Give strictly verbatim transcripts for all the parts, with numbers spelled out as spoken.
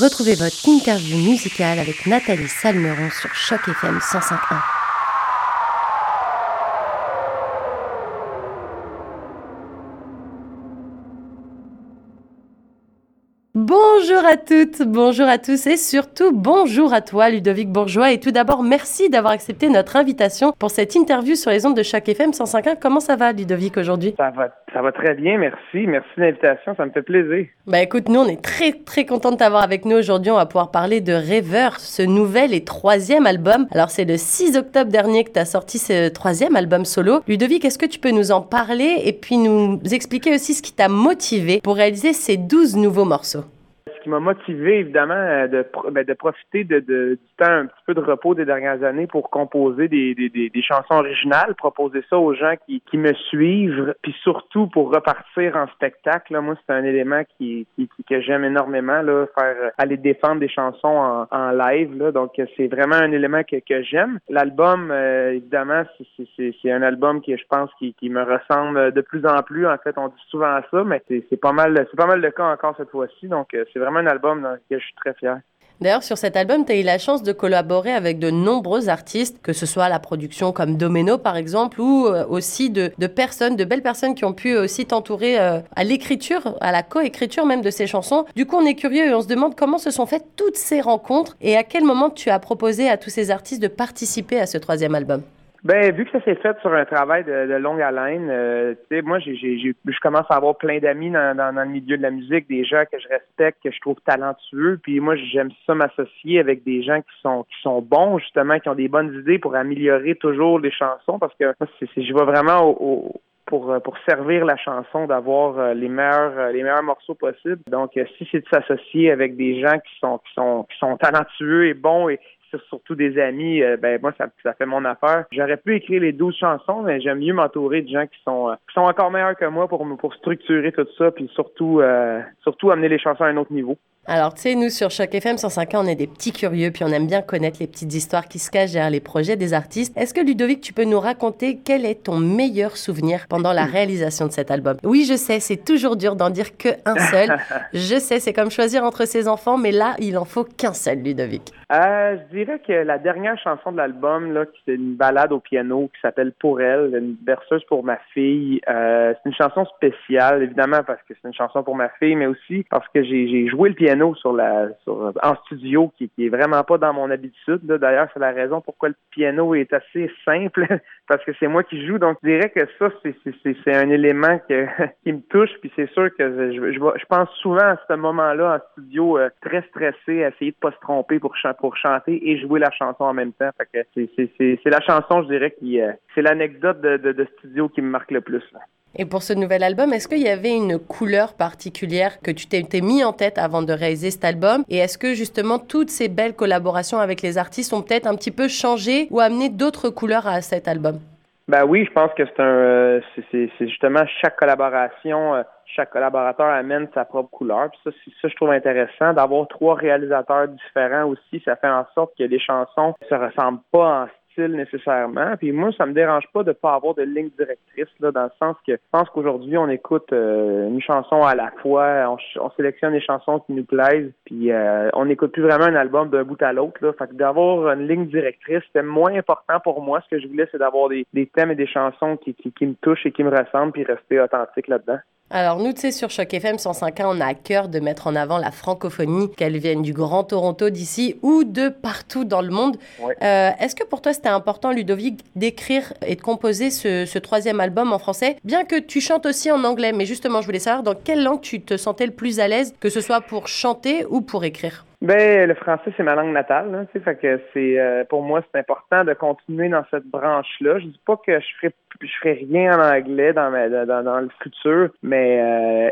Retrouvez votre interview musicale avec Nathalie Salmeron sur Choc F M cent cinq point un. Bonjour à toutes, bonjour à tous et surtout bonjour à toi Ludovick Bourgeois. Et tout d'abord, merci d'avoir accepté notre invitation pour cette interview sur les ondes de Choc F M cent cinq point un. Comment ça va Ludovick aujourd'hui? Ça va, ça va très bien, merci. Merci de l'invitation, ça me fait plaisir. Bah écoute, nous on est très très contents de t'avoir avec nous aujourd'hui. On va pouvoir parler de Rêveur, ce nouvel et troisième album. Alors c'est le six octobre dernier que tu as sorti ce troisième album solo. Ludovick, est-ce que tu peux nous en parler et puis nous expliquer aussi ce qui t'a motivé pour réaliser ces douze nouveaux morceaux? Qui m'a motivé, évidemment, de, ben, de profiter de, de, du temps un petit peu de repos des dernières années pour composer des, des, des, des chansons originales, proposer ça aux gens qui, qui me suivent, puis surtout pour repartir en spectacle. Là, moi, c'est un élément qui, qui, qui que j'aime énormément, là, faire aller défendre des chansons en, en live. Là, donc, c'est vraiment un élément que, que j'aime. L'album, euh, évidemment, c'est, c'est, c'est, c'est un album qui, je pense, qui, qui me ressemble de plus en plus. En fait, on dit souvent ça, mais c'est, c'est pas mal, c'est pas mal le cas encore cette fois-ci. Donc, c'est vraiment un album dans lequel je suis très fier. D'ailleurs, sur cet album, tu as eu la chance de collaborer avec de nombreux artistes, que ce soit à la production comme Domeno, par exemple, ou aussi de, de personnes, de belles personnes qui ont pu aussi t'entourer euh, à l'écriture, à la co-écriture même de ces chansons. Du coup, on est curieux et on se demande comment se sont faites toutes ces rencontres et à quel moment tu as proposé à tous ces artistes de participer à ce troisième album? Ben vu que ça s'est fait sur un travail de, de longue haleine, euh, tu sais, moi j'ai, j'ai, j'ai, je commence à avoir plein d'amis dans, dans, dans le milieu de la musique, des gens que je respecte, que je trouve talentueux, puis moi j'aime ça m'associer avec des gens qui sont qui sont bons justement, qui ont des bonnes idées pour améliorer toujours les chansons, parce que moi c'est, c'est, j'y vais vraiment au, au pour pour servir la chanson, d'avoir les meilleurs les meilleurs morceaux possibles. Donc si c'est de s'associer avec des gens qui sont qui sont qui sont talentueux et bons et surtout des amis, euh, ben moi ça, ça fait mon affaire. J'aurais pu écrire les douze chansons, mais j'aime mieux m'entourer de gens qui sont euh, qui sont encore meilleurs que moi pour pour structurer tout ça, puis surtout euh, surtout amener les chansons à un autre niveau. Alors, tu sais, nous, sur Choc F M cent cinq, on est des petits curieux, puis on aime bien connaître les petites histoires qui se cachent derrière les projets des artistes. Est-ce que, Ludovick, tu peux nous raconter quel est ton meilleur souvenir pendant la réalisation de cet album? Oui, je sais, c'est toujours dur d'en dire qu'un seul. Je sais, c'est comme choisir entre ses enfants, mais là, il en faut qu'un seul, Ludovick. Euh, je dirais que la dernière chanson de l'album, là, c'est une ballade au piano qui s'appelle « Pour elle », une berceuse pour ma fille. Euh, c'est une chanson spéciale, évidemment, parce que c'est une chanson pour ma fille, mais aussi parce que j'ai, j'ai joué le piano Sur la, sur, en studio, qui, qui est vraiment pas dans mon habitude. Là. D'ailleurs, c'est la raison pourquoi le piano est assez simple, parce que c'est moi qui joue. Donc, je dirais que ça, c'est, c'est, c'est un élément que, qui me touche. Puis c'est sûr que je, je, je pense souvent à ce moment-là en studio, euh, très stressé, à essayer de pas se tromper pour, ch- pour chanter et jouer la chanson en même temps. Fait que c'est, c'est, c'est, c'est la chanson, je dirais, qui euh, c'est l'anecdote de, de, de studio qui me marque le plus. Là. Et pour ce nouvel album, est-ce qu'il y avait une couleur particulière que tu t'es, t'es mis en tête avant de réaliser cet album? Et est-ce que justement toutes ces belles collaborations avec les artistes ont peut-être un petit peu changé ou amené d'autres couleurs à cet album? Ben oui, je pense que c'est un, euh, c'est, c'est, c'est justement chaque collaboration... Euh, chaque collaborateur amène sa propre couleur. Puis ça, c'est, ça, je trouve intéressant. D'avoir trois réalisateurs différents aussi, ça fait en sorte que les chansons ne se ressemblent pas en style nécessairement. Puis moi, ça me dérange pas de pas avoir de ligne directrice, là, dans le sens que je pense qu'aujourd'hui, on écoute euh, une chanson à la fois, on, on sélectionne les chansons qui nous plaisent, puis euh, on n'écoute plus vraiment un album d'un bout à l'autre. Là. Fait que d'avoir une ligne directrice, c'était moins important pour moi. Ce que je voulais, c'est d'avoir des, des thèmes et des chansons qui, qui, qui me touchent et qui me ressemblent, puis rester authentique là-dedans. Alors nous, tu sais, sur Choc F M cent cinq point un, on a à cœur de mettre en avant la francophonie, qu'elle vienne du Grand Toronto, d'ici ou de partout dans le monde. Ouais. Euh, est-ce que pour toi, c'était important, Ludovick, d'écrire et de composer ce, ce troisième album en français, bien que tu chantes aussi en anglais? Mais justement, je voulais savoir dans quelle langue tu te sentais le plus à l'aise, que ce soit pour chanter ou pour écrire? Ben le français, c'est ma langue natale, hein, tu sais, fait que c'est euh, pour moi c'est important de continuer dans cette branche-là. Je dis pas que je ferai je ferai rien en anglais dans ma, dans dans le futur, mais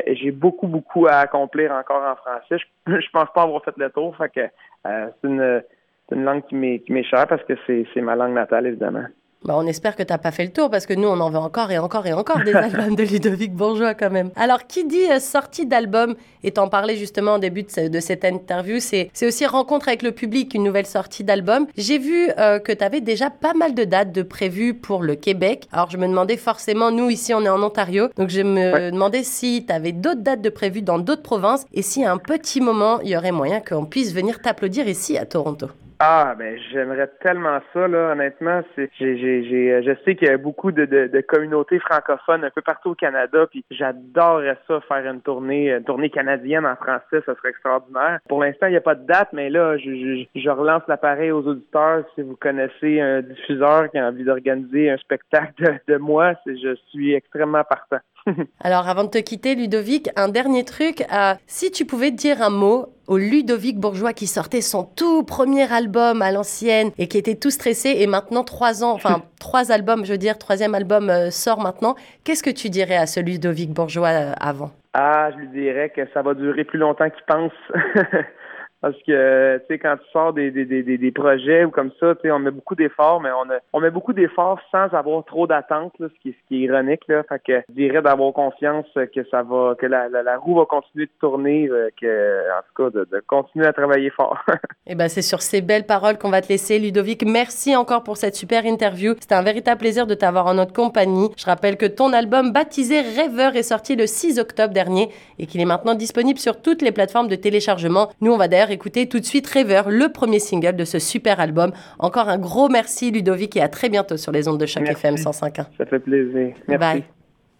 euh, j'ai beaucoup beaucoup à accomplir encore en français. Je, je pense pas avoir fait le tour, fait que euh, c'est une c'est une langue qui m'est qui m'est chère parce que c'est c'est ma langue natale évidemment. Bah, on espère que t'as pas fait le tour, parce que nous, on en veut encore et encore et encore des albums de Ludovick Bourgeois, quand même. Alors, qui dit euh, sortie d'album, et t'en parlais justement au début de, de cette interview, c'est, c'est aussi rencontre avec le public, une nouvelle sortie d'album. J'ai vu euh, que t'avais déjà pas mal de dates de prévues pour le Québec. Alors, je me demandais forcément, nous, ici, on est en Ontario, donc je me ouais. demandais si t'avais d'autres dates de prévues dans d'autres provinces, et si à un petit moment, il y aurait moyen qu'on puisse venir t'applaudir ici, à Toronto. Ah, ben j'aimerais tellement ça, là, honnêtement. C'est, j'ai, j'ai, j'ai, je sais qu'il y a beaucoup de, de, de communautés francophones un peu partout au Canada, puis j'adorerais ça, faire une tournée une tournée canadienne en français, ça serait extraordinaire. Pour l'instant, il n'y a pas de date, mais là, je, je, je relance l'appareil aux auditeurs. Si vous connaissez un diffuseur qui a envie d'organiser un spectacle de, de moi, c'est, je suis extrêmement partant. Alors, avant de te quitter, Ludovick, un dernier truc. Euh, si tu pouvais dire un mot au Ludovick Bourgeois qui sortait son tout premier album à l'ancienne et qui était tout stressé, et maintenant trois ans, enfin trois albums, je veux dire, troisième album euh, sort maintenant. Qu'est-ce que tu dirais à ce Ludovick Bourgeois euh, avant? Ah, je lui dirais que ça va durer plus longtemps qu'il pense. Parce que, tu sais, quand tu sors des, des, des, des projets ou comme ça, tu sais, on met beaucoup d'efforts, mais on a, on met beaucoup d'efforts sans avoir trop d'attentes, là, ce qui, ce qui est ironique, là. Fait que, je dirais d'avoir confiance que ça va, que la, la, la roue va continuer de tourner, que, en tout cas, de, de continuer à travailler fort. Eh ben, c'est sur ces belles paroles qu'on va te laisser, Ludovick. Merci encore pour cette super interview. C'était un véritable plaisir de t'avoir en notre compagnie. Je rappelle que ton album baptisé Rêveur est sorti le six octobre dernier et qu'il est maintenant disponible sur toutes les plateformes de téléchargement. Nous, on va d'ailleurs écoutez tout de suite Rêveur, le premier single de ce super album. Encore un gros merci Ludovick et à très bientôt sur les ondes de Choc F M cent cinq point un. Ça fait plaisir. Merci. Bye.